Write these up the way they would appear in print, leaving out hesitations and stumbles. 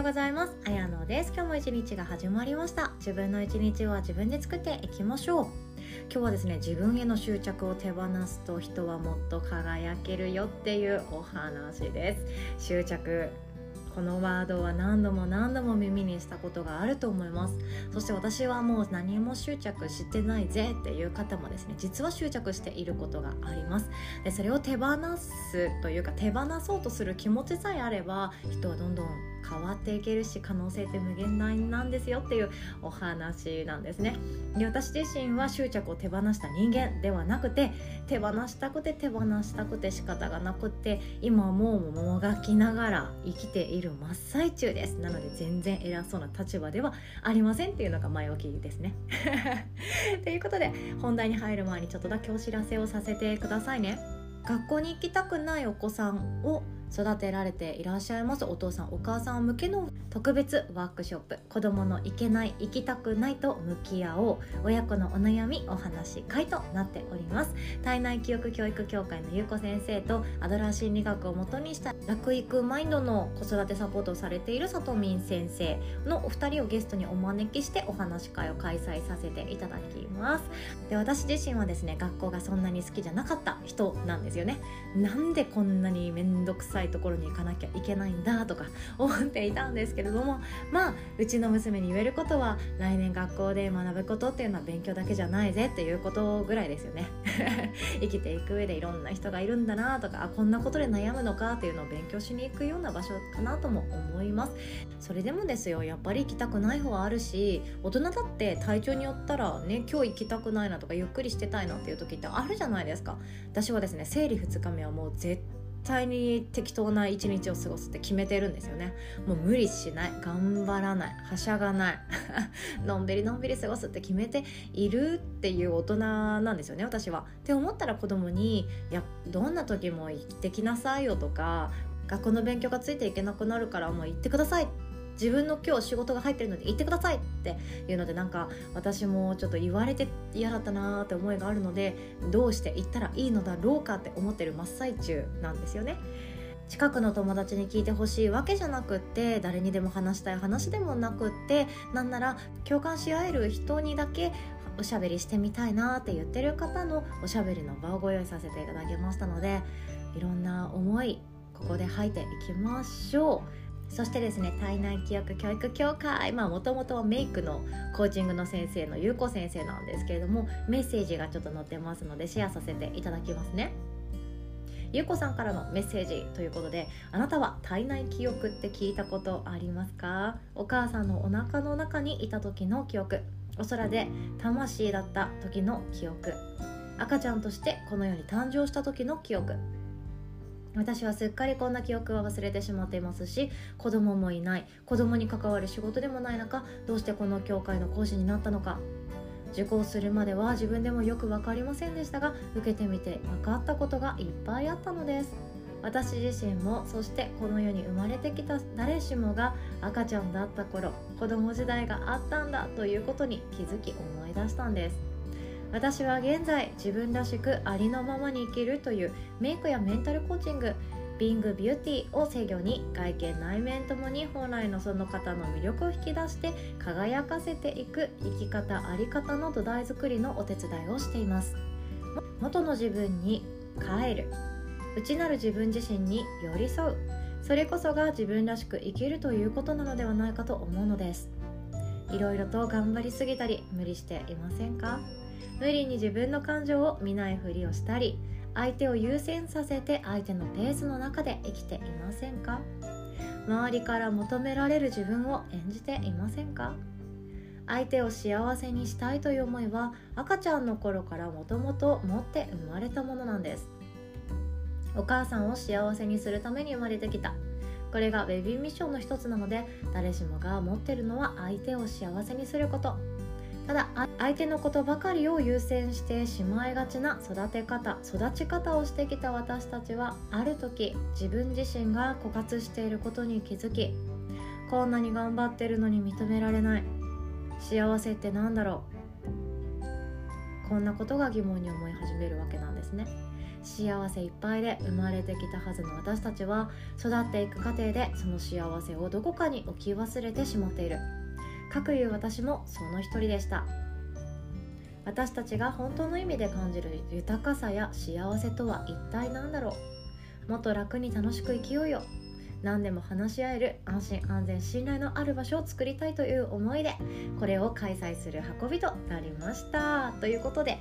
ようございます。あやのです。今日も一日が始まりました。自分の一日は自分で作っていきましょう。今日はですね、自分への執着を手放すと人はもっと輝けるよっていうお話です。執着、このワードは何度も耳にしたことがあると思います。そして私はもう何も執着してないぜっていう方もですね、実は執着していることがあります。で、それを手放すというか手放そうとする気持ちさえあれば、人はどんどん変わっていけるし、可能性って無限大なんですよっていうお話なんですね。で、私自身は執着を手放した人間ではなくて、手放したくて仕方がなくて、今もうもがきながら生きている真っ最中です。なので全然偉そうな立場ではありませんっていうのが前置きですねということで、本題に入る前にちょっとだけお知らせをさせてくださいね。学校に行きたくないお子さんを育てられていらっしゃいますお父さんお母さん向けの特別ワークショップ、子どもの行けない行きたくないと向き合おう、親子のお悩みお話会となっております。体内記憶教育協会のゆうこ先生とアドラー心理学をもとにした楽育マインドの子育てサポートをされているさとみん先生のお二人をゲストにお招きしてお話会を開催させていただきます。で、私自身はですね、学校がそんなに好きじゃなかった人なんですよね。なんでこんなにめんどくさいところに行かなきゃいけないんだとか思っていたんですけれども、うちの娘に言えることは、来年学校で学ぶことっていうのは勉強だけじゃないぜっていうことぐらいですよね生きていく上でいろんな人がいるんだなとか、こんなことで悩むのかっていうのを勉強しに行くような場所かなとも思います。それでもですよ、やっぱり行きたくない方はあるし、大人だって体調によったらね、今日行きたくないなとかゆっくりしてたいなっていう時ってあるじゃないですか。私はですね、生理2日目はもう絶対に適当な一日を過ごすって決めてるんですよね。もう無理しない、頑張らない、はしゃがないのんびり過ごすって決めているっていう大人なんですよね、私は。って思ったら、子供にいやどんな時も行ってきなさいよとか、学校の勉強がついていけなくなるからもう行ってください、自分の今日仕事が入ってるので行ってくださいっていうので、なんか私もちょっと言われて嫌だったなーって思いがあるので、どうして行ったらいいのだろうかって思ってる真っ最中なんですよね。近くの友達に聞いてほしいわけじゃなくって、誰にでも話したい話でもなくって、なんなら共感し合える人にだけおしゃべりしてみたいなって言ってる方のおしゃべりの場をご用意させていただきましたので、いろんな思いここで吐いていきましょう。そしてですね、体内記憶教育協会、もともとはメイクのコーチングの先生のゆうこ先生なんですけれども、メッセージがちょっと載ってますのでシェアさせていただきますね。ゆうこさんからのメッセージということで、あなたは体内記憶って聞いたことありますか？お母さんのお腹の中にいた時の記憶、お空で魂だった時の記憶、赤ちゃんとしてこの世に誕生した時の記憶。私はすっかりこんな記憶は忘れてしまっていますし、子供もいない、子供に関わる仕事でもない中、どうしてこの教会の講師になったのか、受講するまでは自分でもよく分かりませんでしたが、受けてみて分かったことがいっぱいあったのです。私自身も、そしてこの世に生まれてきた誰しもが赤ちゃんだった頃、子供時代があったんだということに気づき思い出したんです。私は現在、自分らしくありのままに生きるというメイクやメンタルコーチング、ビングビューティーを制御に、外見内面ともに本来のその方の魅力を引き出して輝かせていく生き方、あり方の土台作りのお手伝いをしています。元の自分に帰る、内なる自分自身に寄り添う、それこそが自分らしく生きるということなのではないかと思うのです。いろいろと頑張りすぎたり無理していませんか？無理に自分の感情を見ないふりをしたり、相手を優先させて相手のペースの中で生きていませんか？周りから求められる自分を演じていませんか？相手を幸せにしたいという思いは、赤ちゃんの頃からもともと持って生まれたものなんです。お母さんを幸せにするために生まれてきた、これがベビーミッションの一つなので、誰しもが持っているのは相手を幸せにすること。ただ、相手のことばかりを優先してしまいがちな育ち方をしてきた私たちは、ある時自分自身が枯渇していることに気づき、こんなに頑張ってるのに認められない、幸せってなんだろう、こんなことが疑問に思い始めるわけなんですね。幸せいっぱいで生まれてきたはずの私たちは、育っていく過程でその幸せをどこかに置き忘れてしまっている。かくいう私もその一人でした。私たちが本当の意味で感じる豊かさや幸せとは一体何だろう。もっと楽に楽しく生きようよ。何でも話し合える安心安全信頼のある場所を作りたいという思いで、これを開催する運びとなりました。ということで、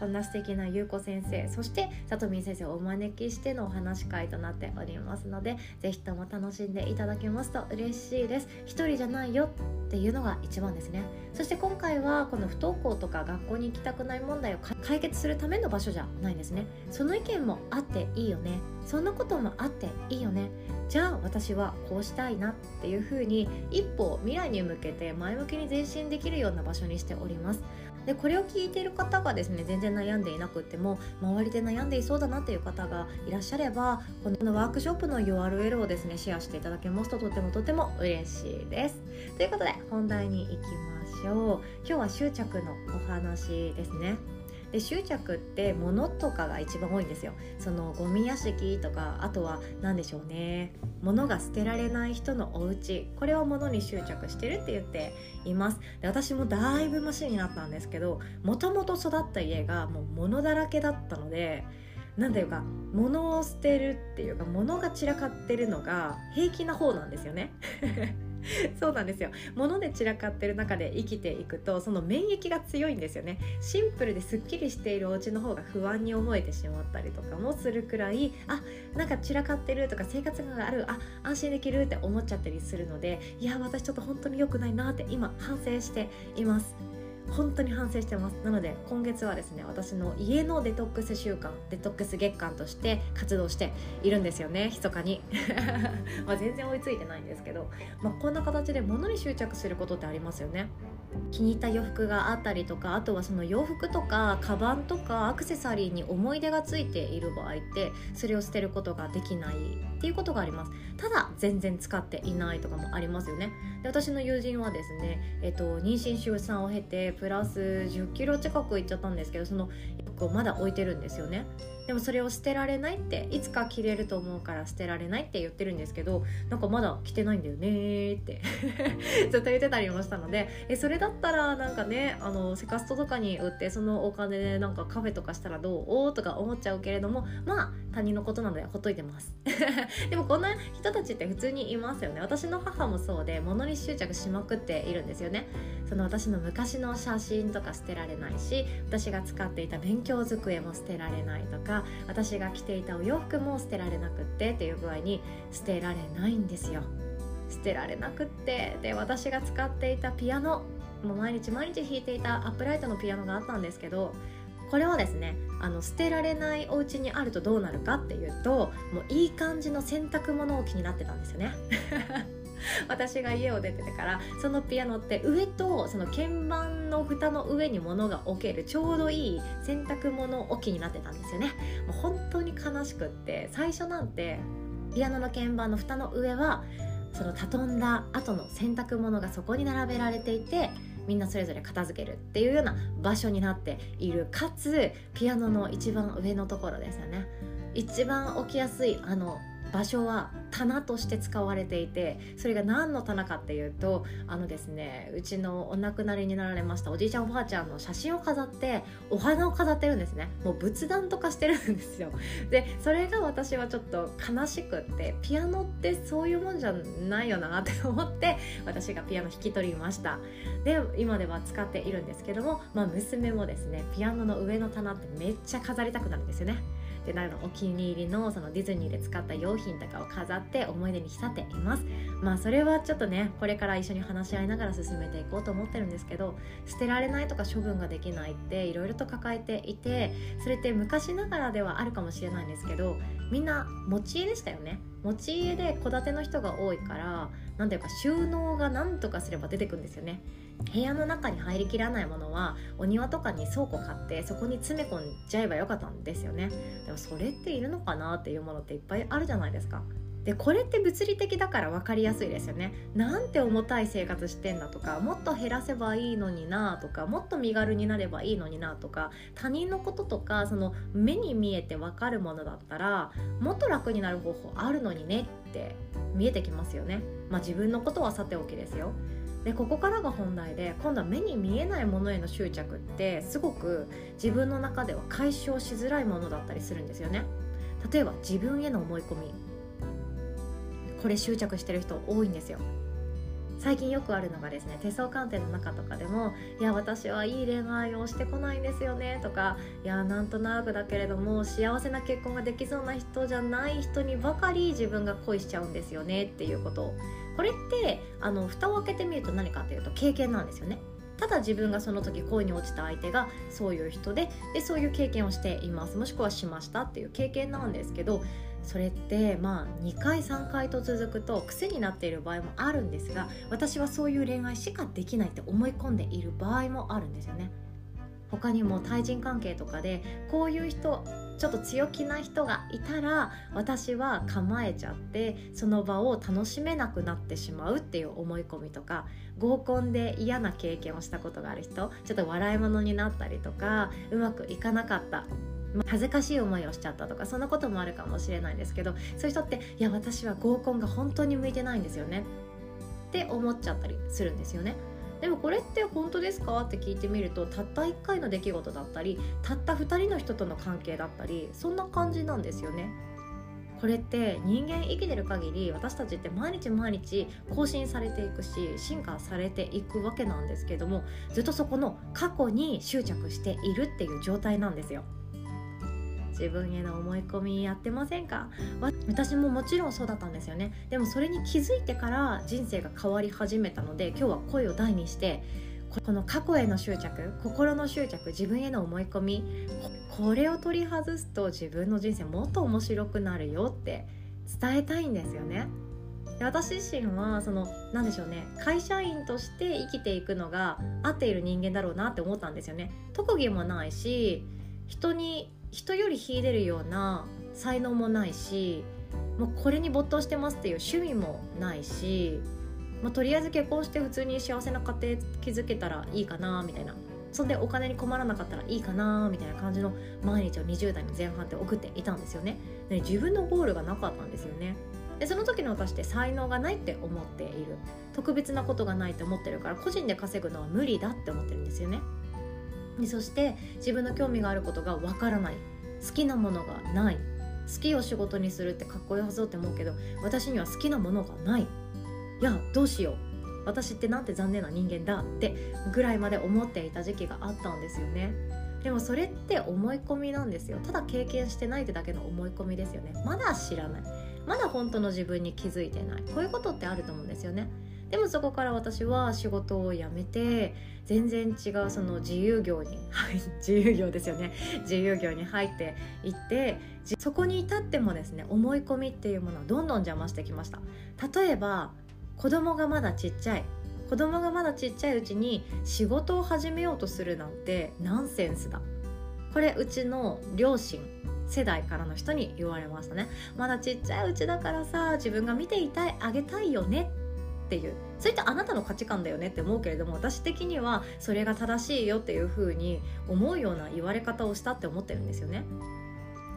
こんな素敵なゆうこ先生、そしてさとみん先生をお招きしてのお話会となっておりますので、ぜひとも楽しんでいただけますと嬉しいです。一人じゃないよっていうのが一番ですね。そして今回はこの不登校とか学校に行きたくない問題を解決するための場所じゃないんですね。その意見もあっていいよね、そんなこともあっていいよね、じゃあ私はこうしたいなっていう風に一歩未来に向けて前向きに前進できるような場所にしております。でこれを聞いている方がですね、全然悩んでいなくっても周りで悩んでいそうだなっていう方がいらっしゃれば、このワークショップの URL をですねシェアしていただけますととてもとても嬉しいです。ということで本題に行きましょう。今日は執着のお話ですね。で執着って物とかが一番多いんですよ。そのゴミ屋敷とか、あとは何でしょうね、物が捨てられない人のお家、これは物に執着してるって言っています。で私もだいぶマシになったんですけど、もともと育った家がもう物だらけだったので、なんていうか物を捨てるっていうか物が散らかってるのが平気な方なんですよねそうなんですよ。物で散らかってる中で生きていくと、その免疫が強いんですよね。シンプルですっきりしているお家の方が不安に思えてしまったりとかもするくらい、あ、なんか散らかってるとか生活感がある、あ、安心できるって思っちゃったりするので、いや私ちょっと本当に良くないなって今反省しています。本当に反省してます。なので今月はですね、私の家のデトックス週間、デトックス月間として活動しているんですよね、密かにまあ全然追いついてないんですけど、まあ、こんな形で物に執着することってありますよね。気に入った洋服があったりとか、あとはその洋服とかカバンとかアクセサリーに思い出がついている場合って、それを捨てることができないっていうことがあります。ただ全然使っていないとかもありますよね。で私の友人はですね、妊娠出産を経てプラス10キロ近くいっちゃったんですけど、その洋服をまだ置いてるんですよね。でもそれを捨てられないって、いつか着れると思うから捨てられないって言ってるんですけど、なんかまだ着てないんだよねってずっと言ってたりもしたので、それだったらなんかね、セカストとかに売ってそのお金でなんかカフェとかしたらどうとか思っちゃうけれども、まあ他人のことなのでほっといてますでもこんな人たちって普通にいますよね。私の母もそうで、物に執着しまくっているんですよね。その私の昔の写真とか捨てられないし、私が使っていた勉強机も捨てられないとか、私が着ていたお洋服も捨てられなくってっていう具合に捨てられないんですよ。捨てられなくって、で私が使っていたピアノも、毎日毎日弾いていたアップライトのピアノがあったんですけど、これをですね、捨てられないお家にあるとどうなるかっていうと、もういい感じの洗濯物を気になってたんですよね私が家を出ててから、そのピアノって上とその鍵盤の蓋の上に物が置けるちょうどいい洗濯物置きになってたんですよね。もう本当に悲しくって、最初なんてピアノの鍵盤の蓋の上はその畳んだ後の洗濯物がそこに並べられていて、みんなそれぞれ片付けるっていうような場所になっている、かつピアノの一番上のところですよね。一番置きやすい場所は棚として使われていて、それが何の棚かっていうと、ですね、うちのお亡くなりになられましたおじいちゃんおばあちゃんの写真を飾ってお花を飾ってるんですね。もう仏壇とかしてるんですよ。でそれが私はちょっと悲しくって、ピアノってそういうもんじゃないよなって思って、私がピアノ引き取りました。で今では使っているんですけども、まあ、娘もですね、ピアノの上の棚ってめっちゃ飾りたくなるんですよね。でお気に入り そのディズニーで使った用品とかを飾って思い出に浸っています。まあそれはちょっとね、これから一緒に話し合いながら進めていこうと思ってるんですけど、捨てられないとか処分ができないっていろいろと抱えていて、それって昔ながらではあるかもしれないんですけど、みんな持ち家でしたよね。持ち家で戸建ての人が多いから、なんていうか収納が何とかすれば出てくるんですよね。部屋の中に入りきらないものはお庭とかに倉庫買ってそこに詰め込んじゃえばよかったんですよね。でもそれっているのかなっていうものっていっぱいあるじゃないですか。でこれって物理的だから分かりやすいですよね。なんて重たい生活してんだとか、もっと減らせばいいのになとか、もっと身軽になればいいのになとか、他人のこととかその目に見えて分かるものだったらもっと楽になる方法あるのにねって見えてきますよね。まあ自分のことはさておきですよ。でここからが本題で、今度は目に見えないものへの執着ってすごく自分の中では解消しづらいものだったりするんですよね。例えば自分への思い込み、これ執着してる人多いんですよ。最近よくあるのがですね、手相鑑定の中とかでも、いや私はいい恋愛をしてこないんですよねとか、いやなんとなくだけれども幸せな結婚ができそうな人じゃない人にばかり自分が恋しちゃうんですよねっていうことを、これって蓋を開けてみると何かというと経験なんですよね。ただ自分がその時恋に落ちた相手がそういう人 でそういう経験をしています、もしくはしましたっていう経験なんですけど、それってまあ2回3回と続くと癖になっている場合もあるんですが、私はそういう恋愛しかできないって思い込んでいる場合もあるんですよね。他にも対人関係とかでこういう人、ちょっと強気な人がいたら私は構えちゃってその場を楽しめなくなってしまうっていう思い込みとか、合コンで嫌な経験をしたことがある人、ちょっと笑い物になったりとか、うまくいかなかった、恥ずかしい思いをしちゃったとか、そんなこともあるかもしれないんですけど、そういう人っていや私は合コンが本当に向いてないんですよねって思っちゃったりするんですよね。でもこれって本当ですかって聞いてみると、たった1回の出来事だったり、たった2人の人との関係だったり、そんな感じなんですよね。これって人間生きてる限り、私たちって毎日毎日更新されていくし進化されていくわけなんですけども、ずっとそこの過去に執着しているっていう状態なんですよ。自分への思い込みやってませんか？私ももちろんそうだったんですよね。でもそれに気づいてから人生が変わり始めたので、今日は声を大にしてこの過去への執着、心の執着、自分への思い込み、これを取り外すと自分の人生もっと面白くなるよって伝えたいんですよね。私自身はなんでしょうね、会社員として生きていくのが合っている人間だろうなって思ったんですよね。特技もないし、人より秀でるような才能もないし、もうこれに没頭してますっていう趣味もないし、とりあえず結婚して普通に幸せな家庭築けたらいいかなみたいな、そんでお金に困らなかったらいいかなみたいな感じの毎日を20代の前半って送っていたんですよね。で自分のゴールがなかったんですよね。でその時の私って才能がないって思っている、特別なことがないって思ってるから、個人で稼ぐのは無理だって思ってるんですよね。そして自分の興味があることがわからない、好きなものがない、好きを仕事にするってかっこよさそうって思うけど、私には好きなものがない、いやどうしよう、私ってなんて残念な人間だってぐらいまで思っていた時期があったんですよね。でもそれって思い込みなんですよ。ただ経験してないってだけの思い込みですよね。まだ知らない、まだ本当の自分に気づいてない、こういうことってあると思うんですよね。でもそこから私は仕事を辞めて、全然違う自由業に、自由業ですよね、自由業に入っていって、そこに至ってもですね、思い込みっていうものはどんどん邪魔してきました。例えば子供がまだちっちゃいうちに仕事を始めようとするなんてナンセンスだ、これうちの両親世代からの人に言われましたね。まだちっちゃいうちだからさ、自分が見ていたいあげたいよねっていう、それってあなたの価値観だよねって思うけれども、私的にはそれが正しいよっていう風に思うような言われ方をしたって思ってるんですよね。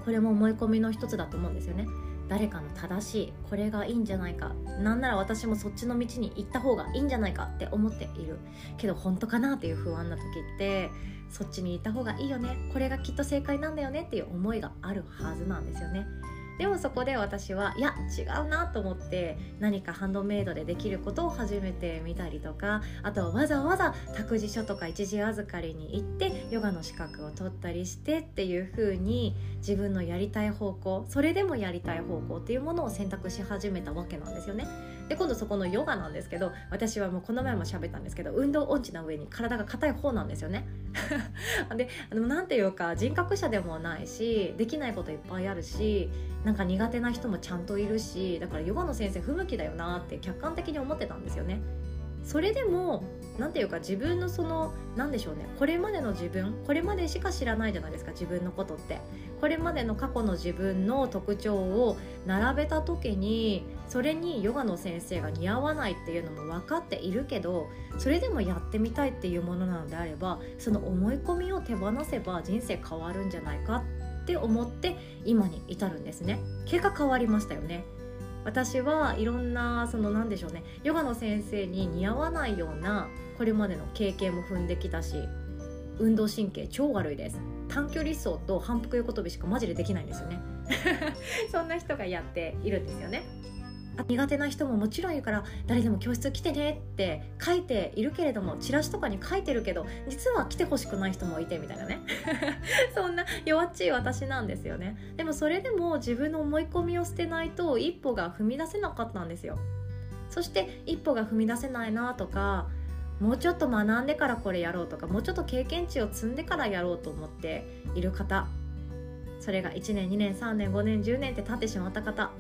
これも思い込みの一つだと思うんですよね。誰かの正しい、これがいいんじゃないか、なんなら私もそっちの道に行った方がいいんじゃないかって思っているけど、本当かなっていう不安な時って、そっちに行った方がいいよね、これがきっと正解なんだよねっていう思いがあるはずなんですよね。でもそこで私はいや違うなと思って、何かハンドメイドでできることを始めてみたりとか、あとはわざわざ託児所とか一時預かりに行ってヨガの資格を取ったりしてっていう風に、自分のやりたい方向、それでもやりたい方向っていうものを選択し始めたわけなんですよね。で今度そこのヨガなんですけど、私はもうこの前も喋ったんですけど、運動音痴な上に体が硬い方なんですよねでなんていうか、人格者でもないし、できないこといっぱいあるし、なんか苦手な人もちゃんといるし、だからヨガの先生不向きだよなって客観的に思ってたんですよね。それでもなんていうか自分のそのなんでしょうね、これまでの自分、これまでしか知らないじゃないですか自分のことって。これまでの過去の自分の特徴を並べた時にそれにヨガの先生が似合わないっていうのも分かっているけど、それでもやってみたいっていうものなのであれば、その思い込みを手放せば人生変わるんじゃないかって思って今に至るんですね。結果変わりましたよね。私はいろんなそのなんでしょうね、ヨガの先生に似合わないようなこれまでの経験も踏んできたし、運動神経超悪いです。短距離走と反復横跳びしかマジでできないんですよねそんな人がやっているんですよね。苦手な人ももちろんいるから、誰でも教室来てねって書いているけれども、チラシとかに書いてるけど実は来てほしくない人もいてみたいなねそんな弱っちい私なんですよね。でもそれでも自分の思い込みを捨てないと一歩が踏み出せなかったんですよ。そして一歩が踏み出せないなとか、もうちょっと学んでからこれやろうとか、もうちょっと経験値を積んでからやろうと思っている方、それが1年2年3年5年10年って経ってしまった方、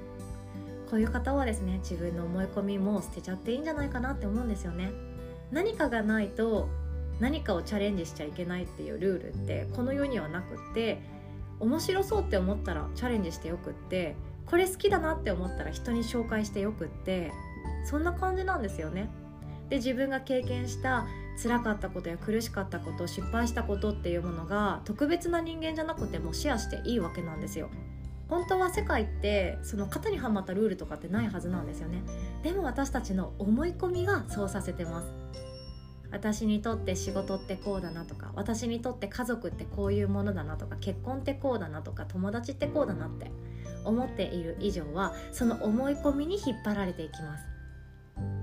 こういう方はですね、自分の思い込みも捨てちゃっていいんじゃないかなって思うんですよね。何かがないと何かをチャレンジしちゃいけないっていうルールってこの世にはなくって、面白そうって思ったらチャレンジしてよくって、これ好きだなって思ったら人に紹介してよくって、そんな感じなんですよね。で、自分が経験した辛かったことや苦しかったこと、失敗したことっていうものが特別な人間じゃなくてもシェアしていいわけなんですよ。本当は世界ってその型にはまったルールとかってないはずなんですよね。でも私たちの思い込みがそうさせてます。私にとって仕事ってこうだなとか、私にとって家族ってこういうものだなとか、結婚ってこうだなとか、友達ってこうだなって思っている以上は、その思い込みに引っ張られていきます。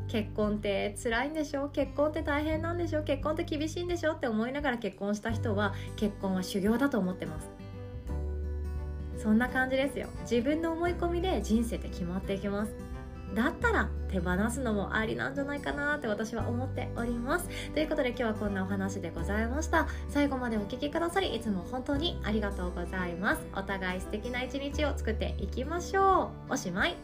結婚って辛いんでしょ、結婚って大変なんでしょ、結婚って厳しいんでしょって思いながら結婚した人は、結婚は修行だと思ってます。そんな感じですよ。自分の思い込みで人生って決まっていきます。だったら手放すのもありなんじゃないかなって私は思っております。ということで今日はこんなお話でございました。最後までお聞きくださりいつも本当にありがとうございます。お互い素敵な一日を作っていきましょう。おしまい。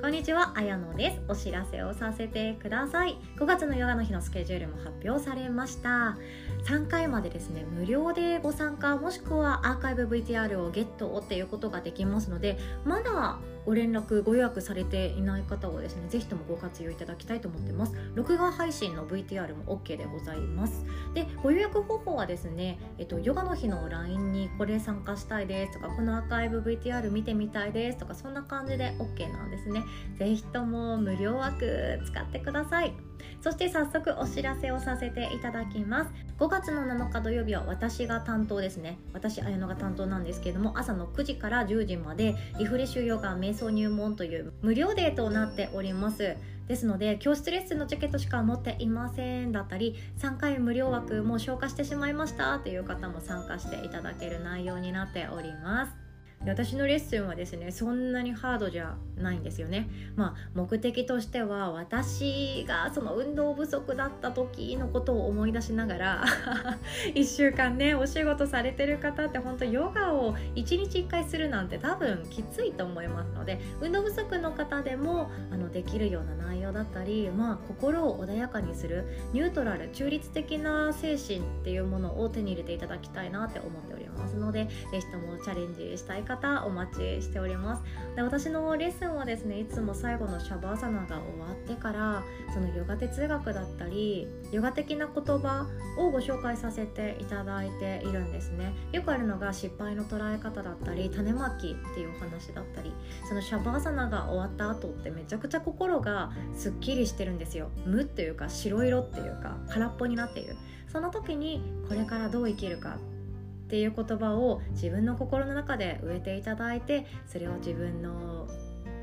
こんにちは、あやのです。お知らせをさせてください。5月のヨガの日のスケジュールも発表されました。3回までですね、無料でご参加もしくはアーカイブ VTR をゲットをっていうことができますので、まだご連絡ご予約されていない方はですね、ぜひともご活用いただきたいと思ってます。録画配信の VTR も OK でございます。で、ご予約方法はですね、ヨガの日の LINE にこれ参加したいですとか、このアーカイブ VTR 見てみたいですとか、そんな感じで OK なんですね。ぜひとも無料枠使ってください。そして早速お知らせをさせていただきます。5月の7日土曜日は私が担当ですね。私あやのが担当なんですけれども、朝の9時から10時までリフレッシュヨガ瞑想入門という無料デーとなっております。ですので、教室レッスンのチケットしか持っていませんだったり、3回無料枠も消化してしまいましたという方も参加していただける内容になっております。私のレッスンはですね、そんなにハードじゃないんですよね。目的としては、私がその運動不足だった時のことを思い出しながら1週間ね、お仕事されてる方って本当ヨガを1日1回するなんて多分きついと思いますので、運動不足の方でもできるような内容だったり、心を穏やかにするニュートラル中立的な精神っていうものを手に入れていただきたいなって思っておりますので、ぜひともチャレンジしたい方お待ちしております。で、私のレッスンはですね、いつも最後のシャバーサナが終わってから、そのヨガ哲学だったりヨガ的な言葉をご紹介させていただいているんですね。よくあるのが失敗の捉え方だったり、種まきっていうお話だったり、そのシャバーサナが終わった後ってめちゃくちゃ心がすっきりしてるんですよ。無っていうか白色っていうか空っぽになっている。その時にこれからどう生きるかっていう言葉を自分の心の中で植えていただいて、それを自分の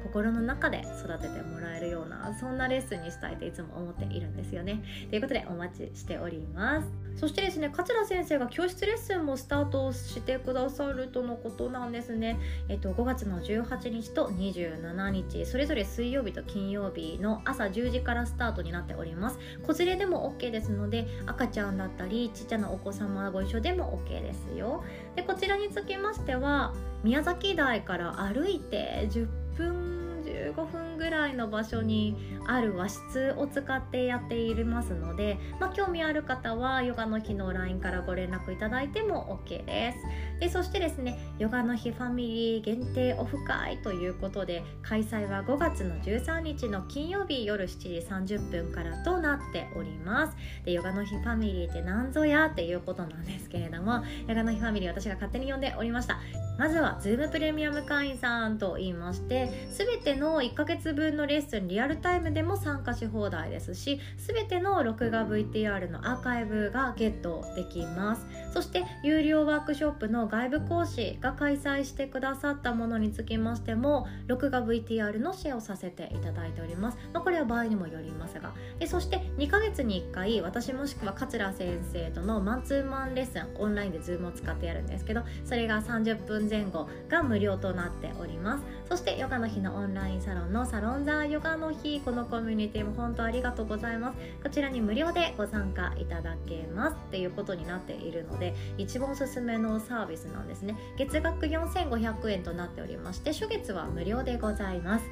心の中で育ててもらえるような、そんなレッスンにしたいといつも思っているんですよね。ということでお待ちしております。そしてですね、桂先生が教室レッスンもスタートしてくださるとのことなんですね。5月の18日と27日、それぞれ水曜日と金曜日の朝10時からスタートになっております。子連れでも OK ですので、赤ちゃんだったりちっちゃなお子様ご一緒でも OK ですよ。で、こちらにつきましては、宮崎台から歩いて10分15分ぐらいの場所にある和室を使ってやっていますので、興味ある方はヨガの日の LINE からご連絡いただいても OK です。で、そしてですね、ヨガの日ファミリー限定オフ会ということで、開催は5月の13日の金曜日夜7時30分からとなっております。で、ヨガの日ファミリーって何ぞやっていうことなんですけれども、ヨガの日ファミリー私が勝手に呼んでおりました。まずは Zoom プレミアム会員さんといいまして、全ての1ヶ月分のレッスンリアルタイムでも参加し放題ですし、全ての録画 VTR のアーカイブがゲットできます。そして有料ワークショップの外部講師が開催してくださったものにつきましても、録画 VTR のシェアをさせていただいております。これは場合にもよりますが。で、そして2ヶ月に1回私もしくは桂先生とのマンツーマンレッスン、オンラインで Zoom を使ってやるんですけど、それが30分前後が無料となっております。そしてヨガの日のオンラインサロンのサロンザヨガの日、このコミュニティも本当ありがとうございます。こちらに無料でご参加いただけますっていうことになっているので、一番おすすめのサービスなんですね。月額4500円となっておりまして、初月は無料でございます。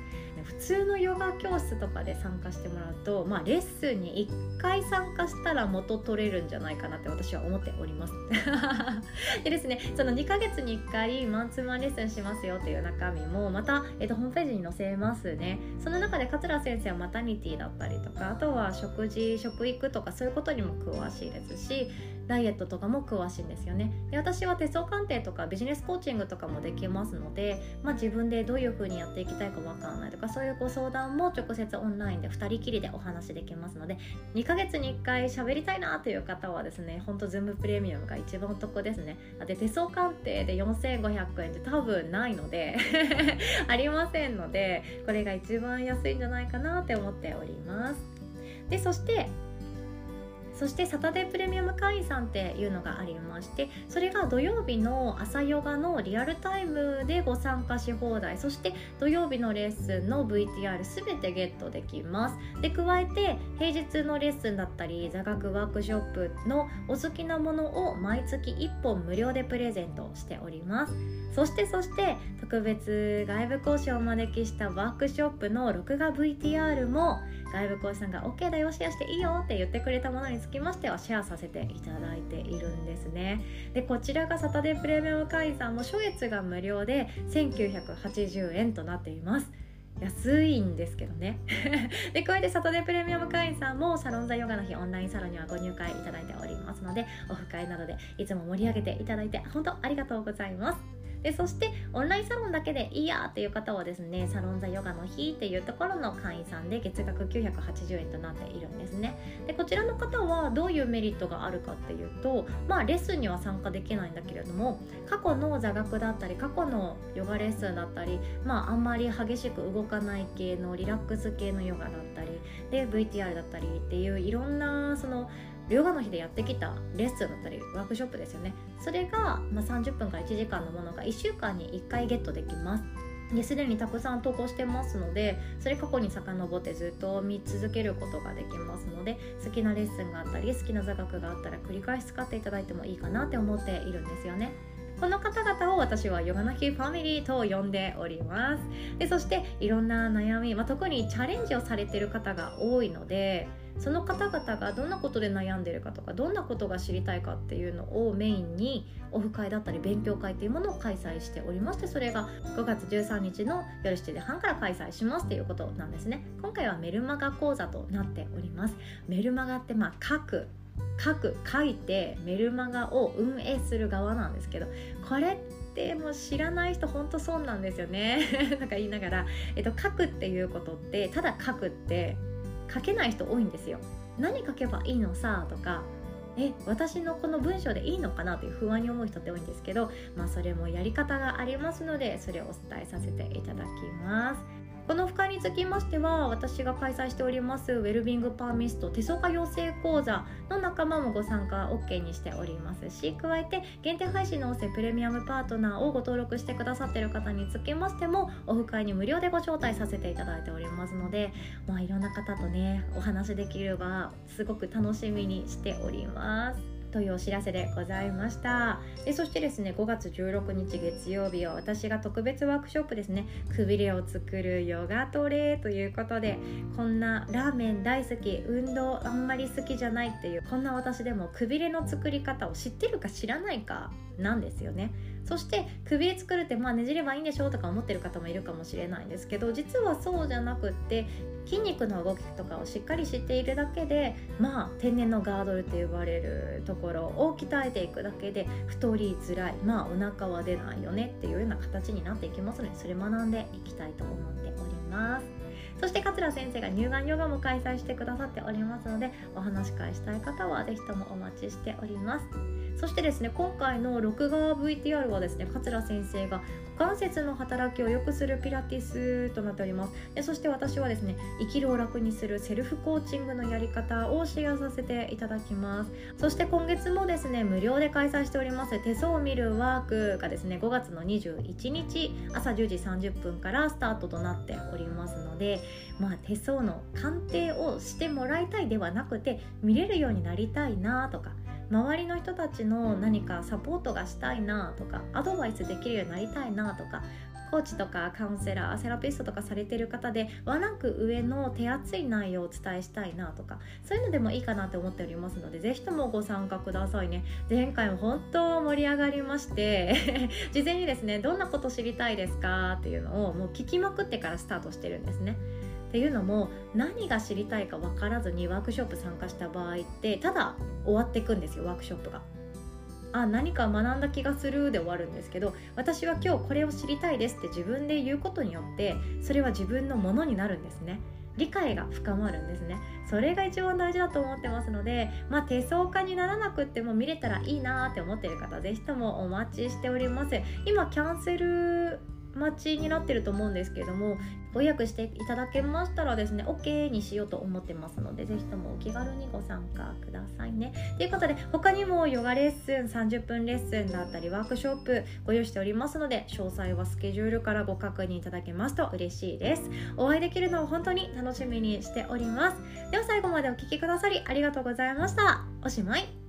普通のヨガ教室とかで参加してもらうと、レッスンに1回参加したら元取れるんじゃないかなって私は思っております。でですね、その2ヶ月に1回マンツーマンレッスンしますよという中身もまた、ホームページに載せますね。その中で桂先生はマタニティだったりとか、あとは食事、食育とかそういうことにも詳しいですし、ダイエットとかも詳しいんですよね。で、私は手相鑑定とかビジネスコーチングとかもできますので、自分でどういう風にやっていきたいかわからないとか、そういうご相談も直接オンラインで2人きりでお話できますので、2ヶ月に1回喋りたいなという方はですね、ほんと Zoom プレミアムが一番お得ですね。で、手相鑑定で4500円って多分ないのでありませんので、これが一番安いんじゃないかなって思っております。で、そしてサタデープレミアム会員さんっていうのがありまして、それが土曜日の朝ヨガのリアルタイムでご参加し放題、そして土曜日のレッスンの VTR すべてゲットできます。で、加えて平日のレッスンだったり座学ワークショップのお好きなものを毎月1本無料でプレゼントしております。そして特別外部講師をお招きしたワークショップの録画 VTR も外部講師さんが OK だよ、シェアしていいよって言ってくれたものにつきましてはシェアさせていただいているんですね。で、こちらがサタデープレミアム会員さんも初月が無料で1980円となっています。安いんですけどね。で、これでサタデープレミアム会員さんもサロンザヨガの日オンラインサロンにはご入会いただいておりますので、オフ会などでいつも盛り上げていただいて本当ありがとうございます。で、そしてオンラインサロンだけでいいやっていう方はですね、サロンザヨガの日っていうところの会員さんで月額980円となっているんですね。で、こちらの方はどういうメリットがあるかっていうと、レッスンには参加できないんだけれども、過去の座学だったり過去のヨガレッスンだったり、あんまり激しく動かない系のリラックス系のヨガだったりで VTR だったりっていう、いろんなそのヨガの日でやってきたレッスンだったりワークショップですよね。それが、30分から1時間のものが1週間に1回ゲットできます。すでにたくさん投稿してますので、それ過去に遡ってずっと見続けることができますので、好きなレッスンがあったり好きな座学があったら繰り返し使っていただいてもいいかなって思っているんですよね。この方々を私はヨガの日ファミリーと呼んでおります。で、そしていろんな悩み、特にチャレンジをされている方が多いので、その方々がどんなことで悩んでるかとか、どんなことが知りたいかっていうのをメインにオフ会だったり勉強会っていうものを開催しておりまして、それが5月13日の夜7時半から開催しますっていうことなんですね。今回はメルマガ講座となっております。メルマガって書いてメルマガを運営する側なんですけど、これってもう知らない人本当損なんですよね。言いながら、書くっていうことって、ただ書くって書けない人多いんですよ。何書けばいいのさとか、私のこの文章でいいのかなという不安に思う人って多いんですけど、それもやり方がありますので、それをお伝えさせていただきます。このオフ会につきましては、私が開催しておりますウェルビングパーミスト手相家養成講座の仲間もご参加 OK にしておりますし、加えて限定配信の音声プレミアムパートナーをご登録してくださっている方につきましても、オフ会に無料でご招待させていただいておりますので、まあ、いろんな方とねお話できるがすごく楽しみにしております、というお知らせでございました。でそしてですね、5月16日月曜日は私が特別ワークショップですね、くびれを作るヨガトレということで、こんなラーメン大好き、運動あんまり好きじゃないっていうこんな私でもくびれの作り方を知ってるか知らないかなんですよね。そしてくびれ作るって、まあねじればいいんでしょとか思ってる方もいるかもしれないんですけど、実はそうじゃなくって、筋肉の動きとかをしっかり知っているだけで、まあ天然のガードルと呼ばれるところを鍛えていくだけで太りづらい、まあお腹は出ないよねっていうような形になっていきますので、それ学んでいきたいと思っております。そして桂先生が乳がんヨガも開催してくださっておりますので、お話し会したい方はぜひともお待ちしております。そしてですね、今回の録画 VTR はですね、桂先生が股関節の働きを良くするピラティスとなっております。でそして私はですね、生きるを楽にするセルフコーチングのやり方をシェアさせていただきます。そして今月もですね、無料で開催しております手相を見るワークがですね、5月の21日朝10時30分からスタートとなっておりますので、まあ手相の鑑定をしてもらいたいではなくて、見れるようになりたいなとか、周りの人たちの何かサポートがしたいなとか、アドバイスできるようになりたいなとか、コーチとかカウンセラー、セラピストとかされてる方でワンランク上の手厚い内容をお伝えしたいなとか、そういうのでもいいかなと思っておりますので、ぜひともご参加くださいね。前回も本当盛り上がりまして事前にですね、どんなこと知りたいですかっていうのをもう聞きまくってからスタートしてるんですね。っていうのも、何が知りたいか分からずにワークショップ参加した場合って、ただ終わっていくんですよ、ワークショップが。あ、何か学んだ気がするで終わるんですけど、私は今日これを知りたいですって自分で言うことによって、それは自分のものになるんですね。理解が深まるんですね。それが一番大事だと思ってますので、まあ手相家にならなくっても見れたらいいなって思ってる方、ぜひともお待ちしております。今キャンセル待ちになってると思うんですけども、ご予約していただけましたらですね、 OK にしようと思ってますので、ぜひともお気軽にご参加くださいね。ということで、他にもヨガレッスン、30分レッスンだったりワークショップご用意しておりますので、詳細はスケジュールからご確認いただけますと嬉しいです。お会いできるのを本当に楽しみにしております。では最後までお聞きくださりありがとうございました。おしまい。